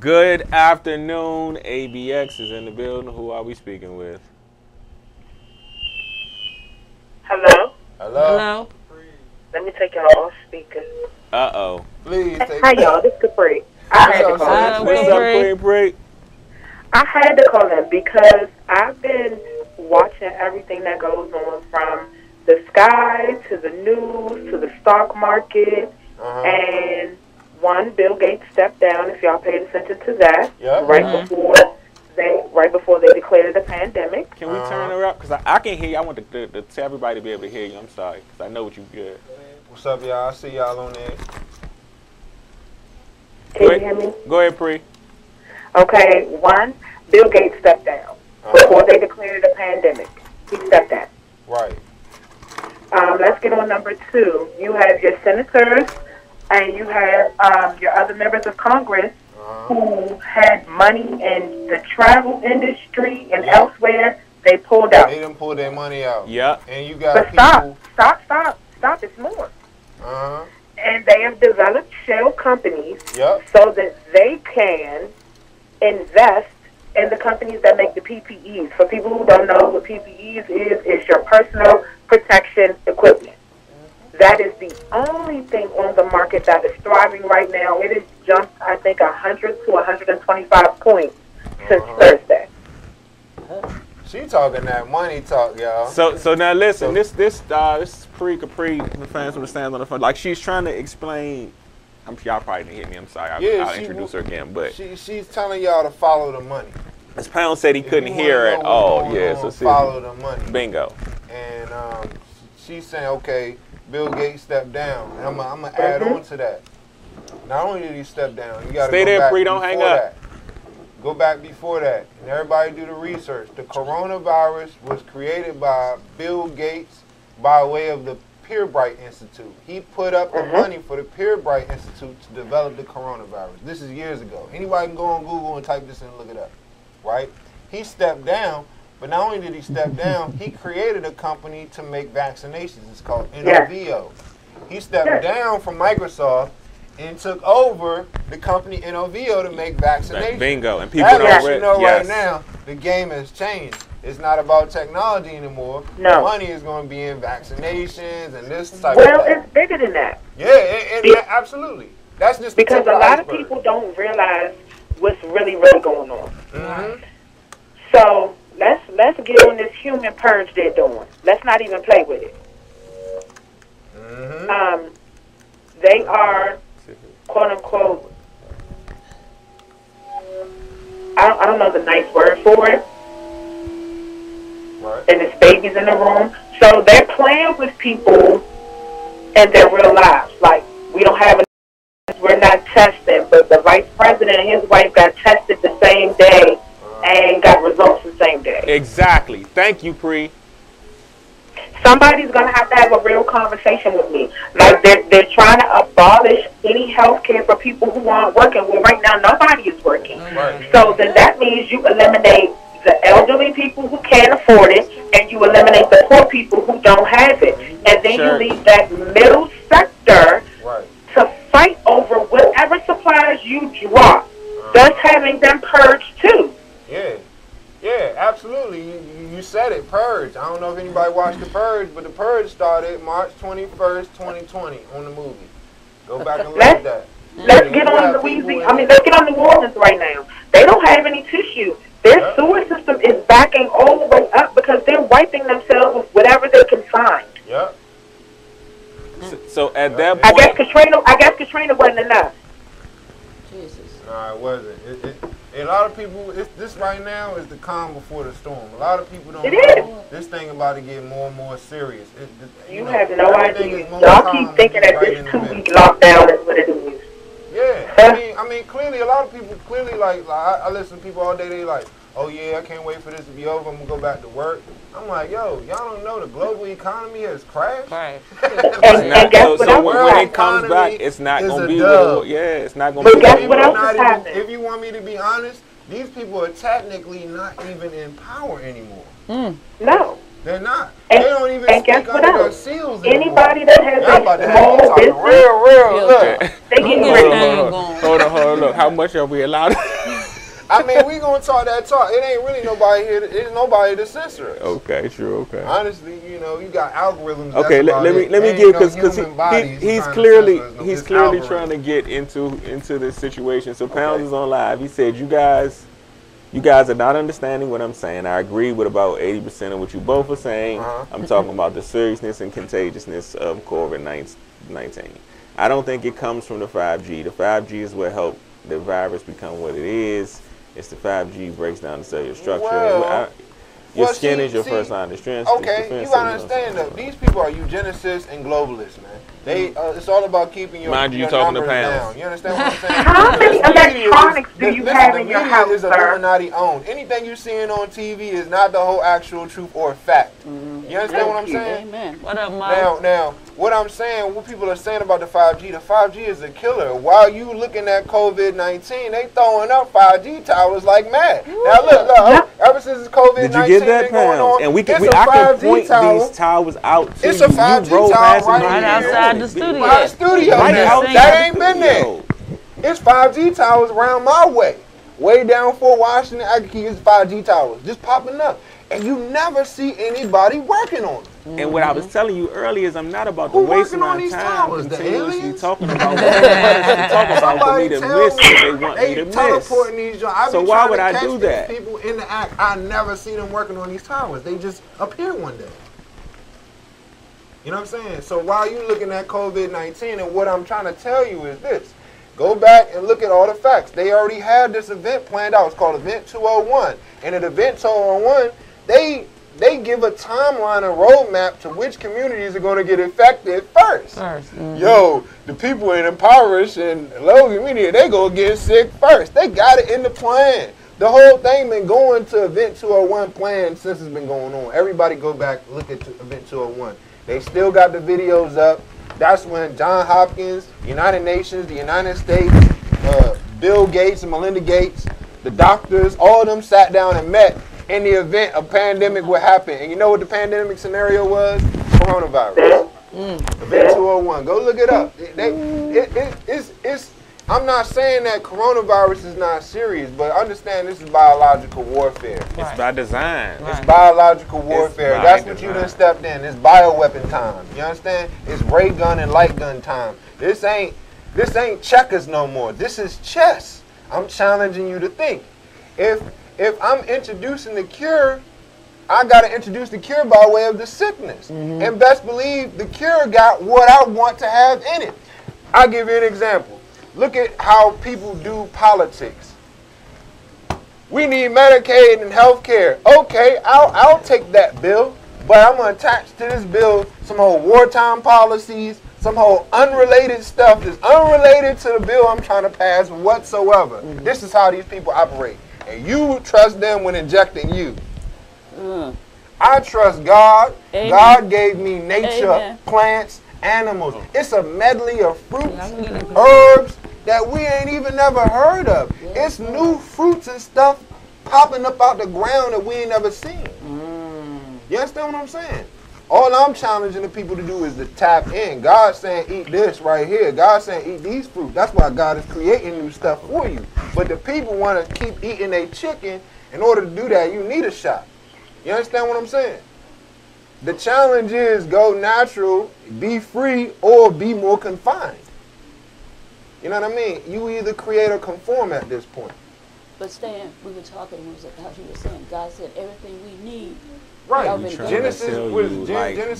Good afternoon. ABX is in the building. Who are we speaking with? Hello? Hello? Let me take y'all off speaker. Uh-oh. Please take Hi, y'all. This is Capri. What's up, Capri? I had to call in because I've been watching everything that goes on from the sky to the news to the stock market, and Bill Gates stepped down. If y'all paid attention to that, right before they declared the pandemic. Can we turn her up? Because I can hear you. I want to everybody to be able to hear you. I'm sorry, because I know what you good. What's up, y'all? I see y'all on there. Can you hear me? Go ahead, Pri. Okay, Bill Gates stepped down. Before they declared a pandemic, he stepped down. Right. Let's get on number 2. You have your senators and you have your other members of Congress who had money in the travel industry and elsewhere. They pulled out. They didn't pull their money out. Yeah. And you got Stop. It's more. And they have developed shell companies so that they can invest and the companies that make the PPEs. For people who don't know what PPEs is, it's your personal protection equipment. That is the only thing on the market that is thriving right now. It has jumped, I think, 100 to 125 points since Thursday. She talking that money talk, y'all. So now listen, this Capri fans from the stands on the phone. Like she's trying to explain. Y'all probably didn't hit me. I'm sorry. I'll introduce her again, but she's telling y'all to follow the money. As Pound said, he couldn't hear at all. So follow the money. Bingo. And she's saying, okay, Bill Gates stepped down. And I'm gonna add on to that. Not only did he step down, you gotta Pri. Don't hang up. Go back before that, and everybody do the research. The coronavirus was created by Bill Gates by way of the Pirbright Institute. He put up the money for the Pirbright Institute to develop the coronavirus. This is years ago. Anybody can go on Google and type this in and look it up, right? He stepped down, but not only did he step down, he created a company to make vaccinations. It's called Inovio. He stepped down from Microsoft and took over the company Inovio to make vaccinations. Bingo. And people right now, the game has changed. It's not about technology anymore. No. The money is going to be in vaccinations and this type of thing. Well, it's bigger than that. Yeah, absolutely. That's just because a lot of people don't realize what's really going on. Mm-hmm. So let's get on this human purge they're doing. Let's not even play with it. Mm-hmm. They are, quote unquote, I don't know the nice word for it. Right. And it's babies in the room. So they're playing with people in their real lives. Like, we don't have we're not testing, but the vice president and his wife got tested the same day and got results the same day. Exactly. Thank you, Pri. Somebody's going to have a real conversation with me. Like, they're trying to abolish any health care for people who aren't working. Well, right now, nobody is working. Right. So then that means you eliminate the elderly people who can't afford it, and you eliminate the poor people who don't have it. And then you leave that middle sector to fight over whatever supplies you drop, thus having them purge too. Yeah. Yeah, absolutely. You said it, Purge. I don't know if anybody watched The Purge, but The Purge started March 21st, 2020 on the movie. Go back and look at that. Let's get on Louisiana. I mean, let's get on New Orleans right now. They don't have any tissue. Their sewer system is backing all the way up because they're wiping themselves with whatever they can find. Yeah. So at that point, I guess Katrina wasn't enough. Jesus. No, it wasn't. A lot of people, this right now is the calm before the storm. A lot of people don't know this thing about to get more and more serious. You have no idea. Y'all keep thinking that this 2-week lockdown is what it is. Yeah, I mean, clearly, a lot of people, I listen to people all day, they like, oh yeah, I can't wait for this to be over, I'm going to go back to work. I'm like, yo, y'all don't know the global economy has crashed? Right. So when it comes back, it's not going to be real. Yeah, it's not going to be real. What else is happening? If you want me to be honest, these people are technically not even in power anymore. Mm. No. They're not. They don't even speak under their seals anymore. Anybody that has a small business, look, they get rid of. Hold on, look, how much are we allowed? I mean, we gonna talk that talk. It ain't really nobody here. There's nobody to censor us. Okay, true. Okay. Honestly, you know, you got algorithms. Okay, let me give because he's clearly trying to get into this situation. So Pounds is on live. He said, You guys are not understanding what I'm saying. I agree with about 80% of what you both are saying. I'm talking about the seriousness and contagiousness of COVID-19. I don't think it comes from the 5G. The 5G is what helped the virus become what it is. It's the 5G breaks down the cellular structure. Your skin is your first line of defense. Okay, you gotta understand though. These people are eugenicists and globalists, man. They, it's all about keeping your numbers down. You understand what I'm saying? How many electronics do you have in your house, sir? The media is Illuminati owned. Anything you're seeing on TV is not the whole actual truth or fact. Mm-hmm. You understand what I'm saying? Amen. What up, Mike? Now, what I'm saying, what people are saying about the 5G is a killer. While you looking at COVID-19, they throwing up 5G towers like mad. Ooh. Now look, ever since COVID-19 been going on, and I can point these towers out to you. It's a 5G tower right outside the studio. My studio, that ain't been there. It's 5G towers around my way down Fort Washington. I can keep these 5G towers just popping up, and you never see anybody working on them. Mm-hmm. And what I was telling you earlier is I'm not about to waste my time continuously talking about what I'm talking about for me to miss what they want me to miss. So why would I do that? People in the act, I never see them working on these towers. They just appear one day. You know what I'm saying? So while you're looking at COVID-19, and what I'm trying to tell you is this. Go back and look at all the facts. They already had this event planned out. It's called Event 201. And at Event 201, they give a timeline and roadmap to which communities are going to get affected first. Mm-hmm. Yo, the people in impoverished and low community, they going to get sick first. They got it in the plan. The whole thing been going to Event 201 plan since it's been going on. Everybody go back, look at Event 201. They still got the videos up. That's when John Hopkins, United Nations, the United States, Bill Gates and Melinda Gates, the doctors, all of them sat down and met in the event a pandemic would happen. And you know what the pandemic scenario was? Coronavirus. Event 201. Go look it up. I'm not saying that coronavirus is not serious, but understand this is biological warfare. It's by design. It's biological warfare. That's what you done stepped in. It's bioweapon time. You understand? It's ray gun and light gun time. This ain't checkers no more. This is chess. I'm challenging you to think. If I'm introducing the cure, I gotta introduce the cure by way of the sickness. Mm-hmm. And best believe the cure got what I want to have in it. I'll give you an example. Look at how people do politics. We need Medicaid and health care. Okay, I'll take that bill, but I'm going to attach to this bill some whole wartime policies, some whole unrelated stuff that's unrelated to the bill I'm trying to pass whatsoever. Mm-hmm. This is how these people operate. And you trust them when injecting you. I trust God. Amen. God gave me nature, plants, animals. It's a medley of fruits, herbs, that we ain't even never heard of. It's new fruits and stuff popping up out the ground that we ain't never seen. You understand what I'm saying? All I'm challenging the people to do is to tap in. God's saying eat this right here. God's saying eat these fruits. That's why God is creating new stuff for you. But the people want to keep eating their chicken. In order to do that, you need a shot. You understand what I'm saying? The challenge is go natural, be free, or be more confined. You know what I mean? You either create or conform at this point. But Stan, we were talking how he was saying God said everything we need. Right. Genesis 1. You need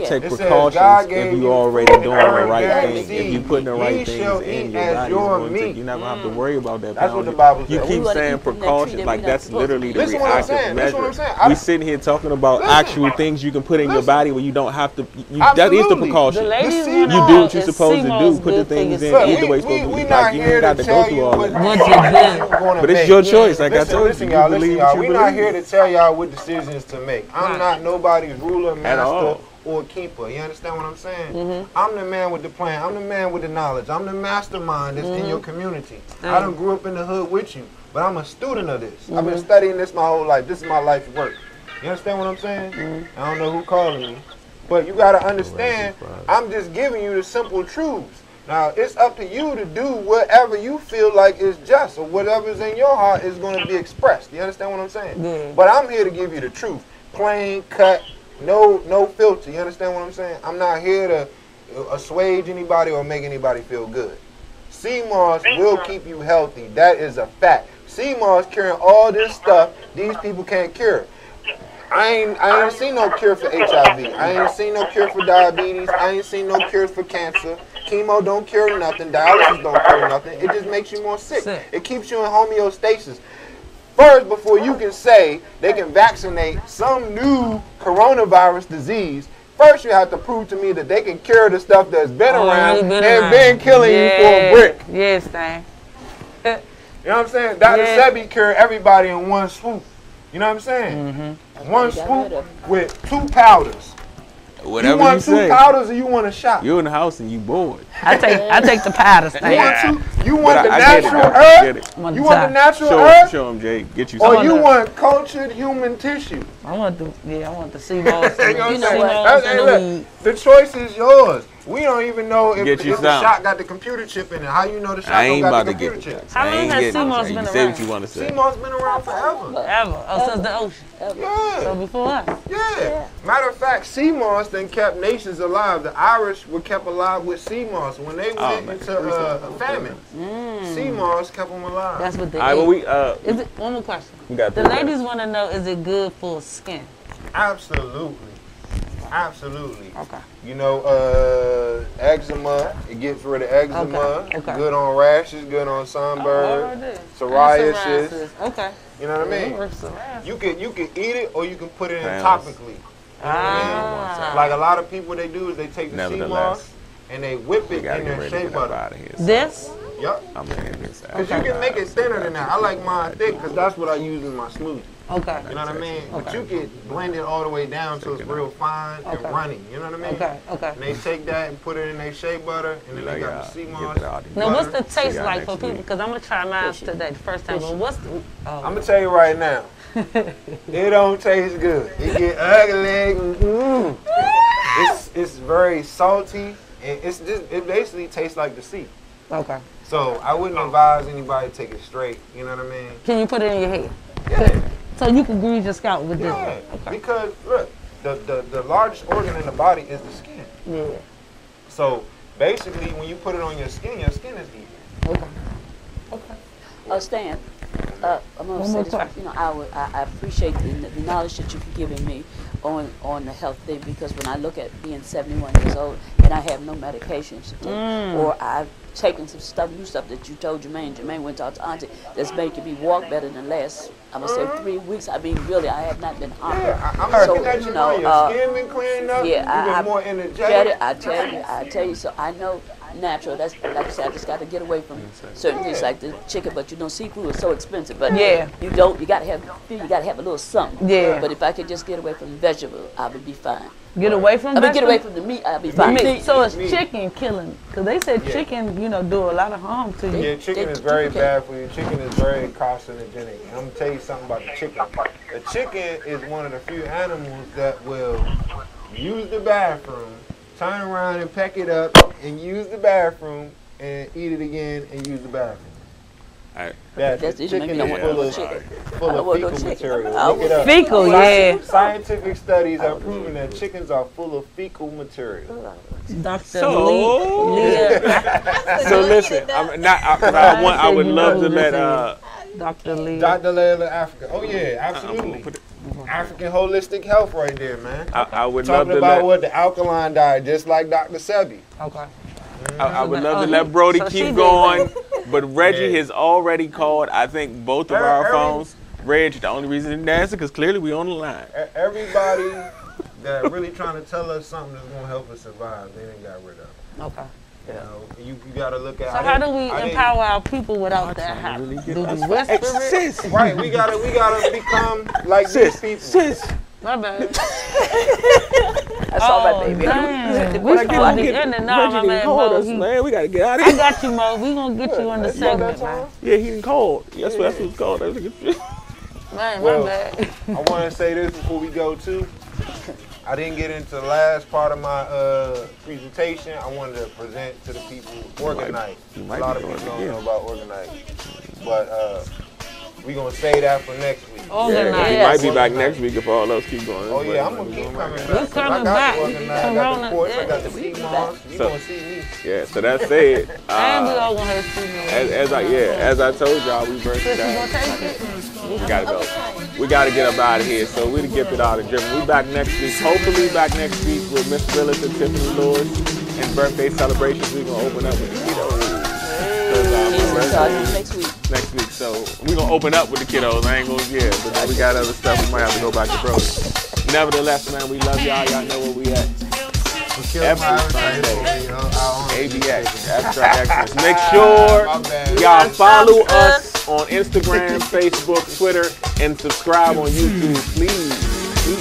to take precautions if you already doing the right thing. If you putting the right things in your body, you're not gonna have to worry about that. That's what the Bible says. You keep saying precautions, like that's literally the reactive measure. We sitting here talking about actual things you can put in your body where you don't have to. That is the precaution. You do what you're supposed to do. Put the things in either way. It's like you don't got to go through all that. But it's your choice. Like I told you, you believe what you believe. We're not here to tell y'all what decisions to make. I'm not nobody's ruler, master, or keeper. You understand what I'm saying? Mm-hmm. I'm the man with the plan. I'm the man with the knowledge. I'm the mastermind that's in your community. I done grew up in the hood with you, but I'm a student of this. I've been studying this my whole life. This is my life's work. You understand what I'm saying? I don't know who calling me, but you got to understand, I'm just giving you the simple truths. Now, it's up to you to do whatever you feel like is just, or whatever's in your heart is going to be expressed. You understand what I'm saying? But I'm here to give you the truth. Plain cut, no filter. You understand what I'm saying? I'm not here to assuage anybody or make anybody feel good. Sea moss will keep you healthy. That is a fact. Sea moss curing all this stuff these people can't cure. I ain't seen no cure for HIV. I ain't seen no cure for diabetes. I ain't seen no cures for cancer. Chemo don't cure nothing. Dialysis don't cure nothing. It just makes you more sick. It keeps you in homeostasis. First, before you can say they can vaccinate some new coronavirus disease, first you have to prove to me that they can cure the stuff that's been around and been killing you for a brick. Yes, dang. You know what I'm saying? Dr. Sebi cured everybody in one swoop. You know what I'm saying? One swoop with 2 powders. Whatever you want, you two powders, or you want a shot? You're in the house and you bored. I take the powders. You want the natural herb? Show him, Jay. Get you. Or you want cultured human tissue? I want the sea moss. The choice is yours. We don't even know if the shot got the computer chip in it. How you know the shot got the computer chip? How long has sea moss been around? You say what you want to say. Sea moss been around forever. Forever. Oh, since the ocean. Yeah. So before us. Yeah. Matter of fact, sea moss then kept nations alive. The Irish were kept alive with sea moss when they went into famine. Sea moss kept them alive. That's what they did. One more question. The ladies want to know, is it good for skin? Absolutely. Absolutely. Okay. You know, eczema, it gets rid of eczema. Good on rashes, good on sunburn, psoriasis. Okay. You know what I mean? You can eat it or you can put it in topically. You know what I mean? Like a lot of people, what they do is they take the sea moss and they whip it in their shea butter. This? Yep. Because you can make it thinner than that. I like mine thick because that's what I use in my smoothie. Okay. You know what I mean? Okay. But you can blend it all the way down so it's real fine and runny. You know what I mean? Okay. And they take that and put it in their shea butter, and then they got the sea moss. Now, what's the taste like for people? Because I'm going to try mine today, the first time. But what's the, I'm going to tell you right now. It don't taste good. It get ugly. It's It's very salty, and it's just, it basically tastes like the sea. Okay. So I wouldn't advise anybody to take it straight. You know what I mean? Can you put it in your head? Yeah. So you can grease your scalp with this. Yeah. Okay. Because look, the largest organ in the body is the skin. Yeah. So basically, when you put it on your skin is easier. Okay. Okay. Stan, I'm gonna say this. You know, I appreciate the knowledge that you've given me on the health thing, because when I look at being 71 years old and I have no medications to take, or I've taken some stuff, new stuff that you told Jermaine. Jermaine went out to auntie that's making me walk better than the last, I'm going to say 3 weeks. I mean, really, I have not been on. Yeah, I'm so, that you know, your skin been cleaning up. Yeah, I've more energetic. I tell you, so I know natural. That's, like I said, I just got to get away from certain things like the chicken, but you know, seafood is so expensive. But yeah, you got to have, a little something. Yeah. But if I could just get away from vegetable, I would be fine. Get away from get away from the meat, I'll be fine. Meat. So it's chicken killing, because they said chicken, you know, do a lot of harm to you. Yeah, chicken is very bad for you. Chicken is very carcinogenic. And I'm going to tell you something about the chicken. The chicken is one of the few animals that will use the bathroom, turn around and peck it up, and use the bathroom, and eat it again, and use the bathroom. That's the chicken is full of fecal material. Look it up. Fecal, yeah. Scientific studies are proving that chickens are full of fecal material. So listen, I would love to let Dr. Leila Africa. Oh yeah, absolutely. African holistic health right there, man. I would love to talking about what the alkaline diet, just like Dr. Sebi. Okay. I would love to let Brody keep going. But Reggie has already called, I think, both of our phones. Reggie, the only reason didn't answer because clearly we on the line. Everybody that really trying to tell us something that's going to help us survive, they didn't got rid of it. Okay. You know, you got to look at. So how do we empower our people without that happening? Right, we gotta become like these people. My bad. I saw my baby. Damn. We started in and out, my man. We gotta get out of here. I got you, Mo. We gonna get you in the segment, man. Yeah, he called. That's what it's called. Man, well, my bad. I want to say this before we go too. I didn't get into the last part of my presentation. I wanted to present to the people Organite. A lot of people don't know about Organite, but. We're going to say that for next week. Organize. He might be back next week if all else keep going. Oh, yeah, I'm going to keep coming back. We're coming back. I got the porch, I got the seat moms. You're going to see me. Yeah, so that's it. And we all going to have to see me. As I told y'all, we burnt it down. We got to go. We got to get up out of here. So we're get it out of driven. We back next week. Hopefully back next week with Miss Willis and Tiffany Lewis. And birthday celebrations, we're going to open up with the kiddos. Next week, so we're going to open up with the kiddos. I ain't going to, but we got other stuff. We might have to go back to Brody. Nevertheless, man, we love y'all. Y'all know where we at. Every Sunday, ABX, Abstract Excellence. Make sure y'all follow us on Instagram, Facebook, Twitter, and subscribe on YouTube. Please, we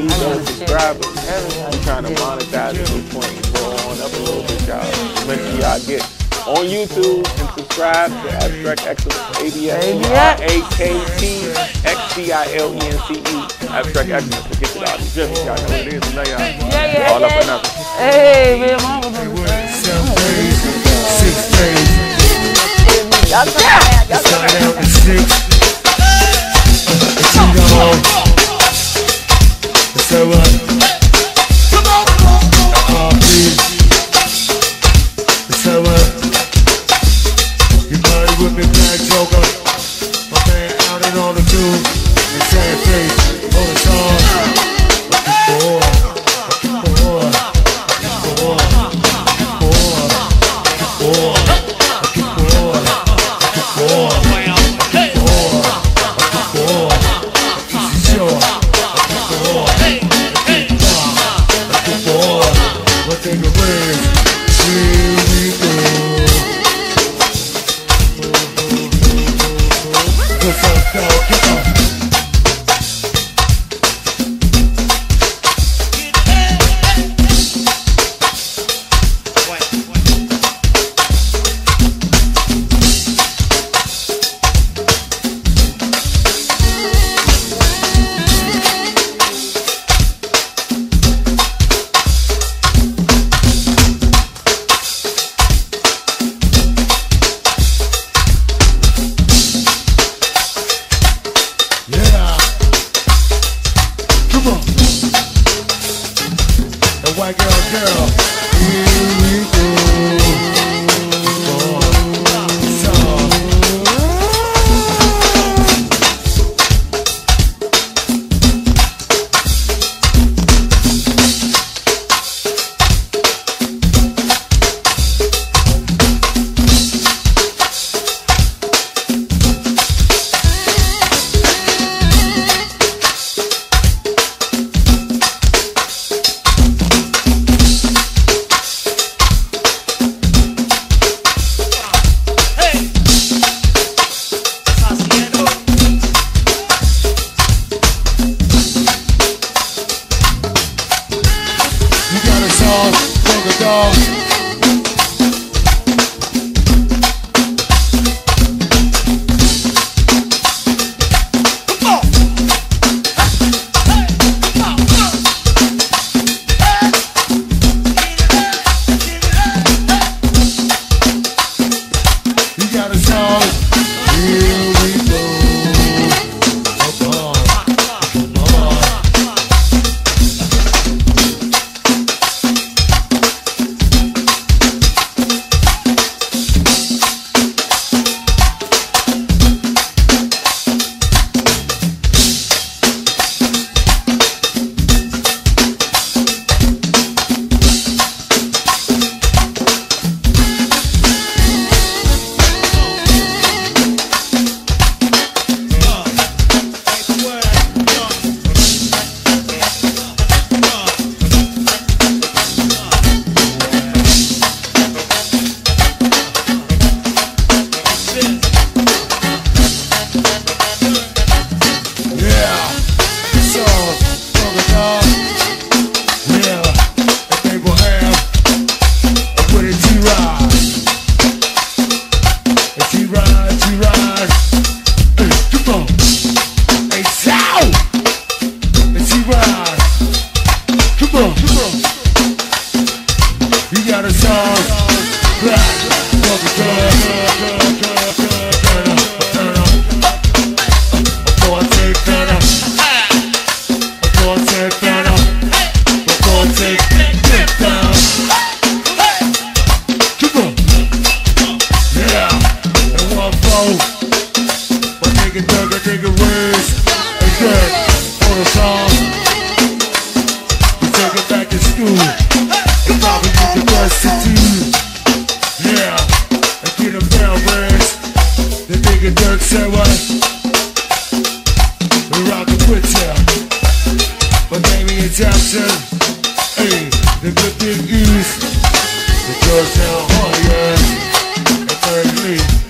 need those subscribers. I'm trying to monetize at this point. Go on up a little bit, y'all. Make sure y'all get on YouTube and subscribe to Abstract Excellence, ABSAKTXCILENCE, Abstract Excellence. To get it out of the gym. Y'all know what it is. All up and up. Hey, man, mama. 6 days. Y'all come back. Y'all come back. It's 6. It's on. It's over. Come on. It's over. With me black joker, my man out in all the dude, the sad face, all the song. Higher, and thirdly,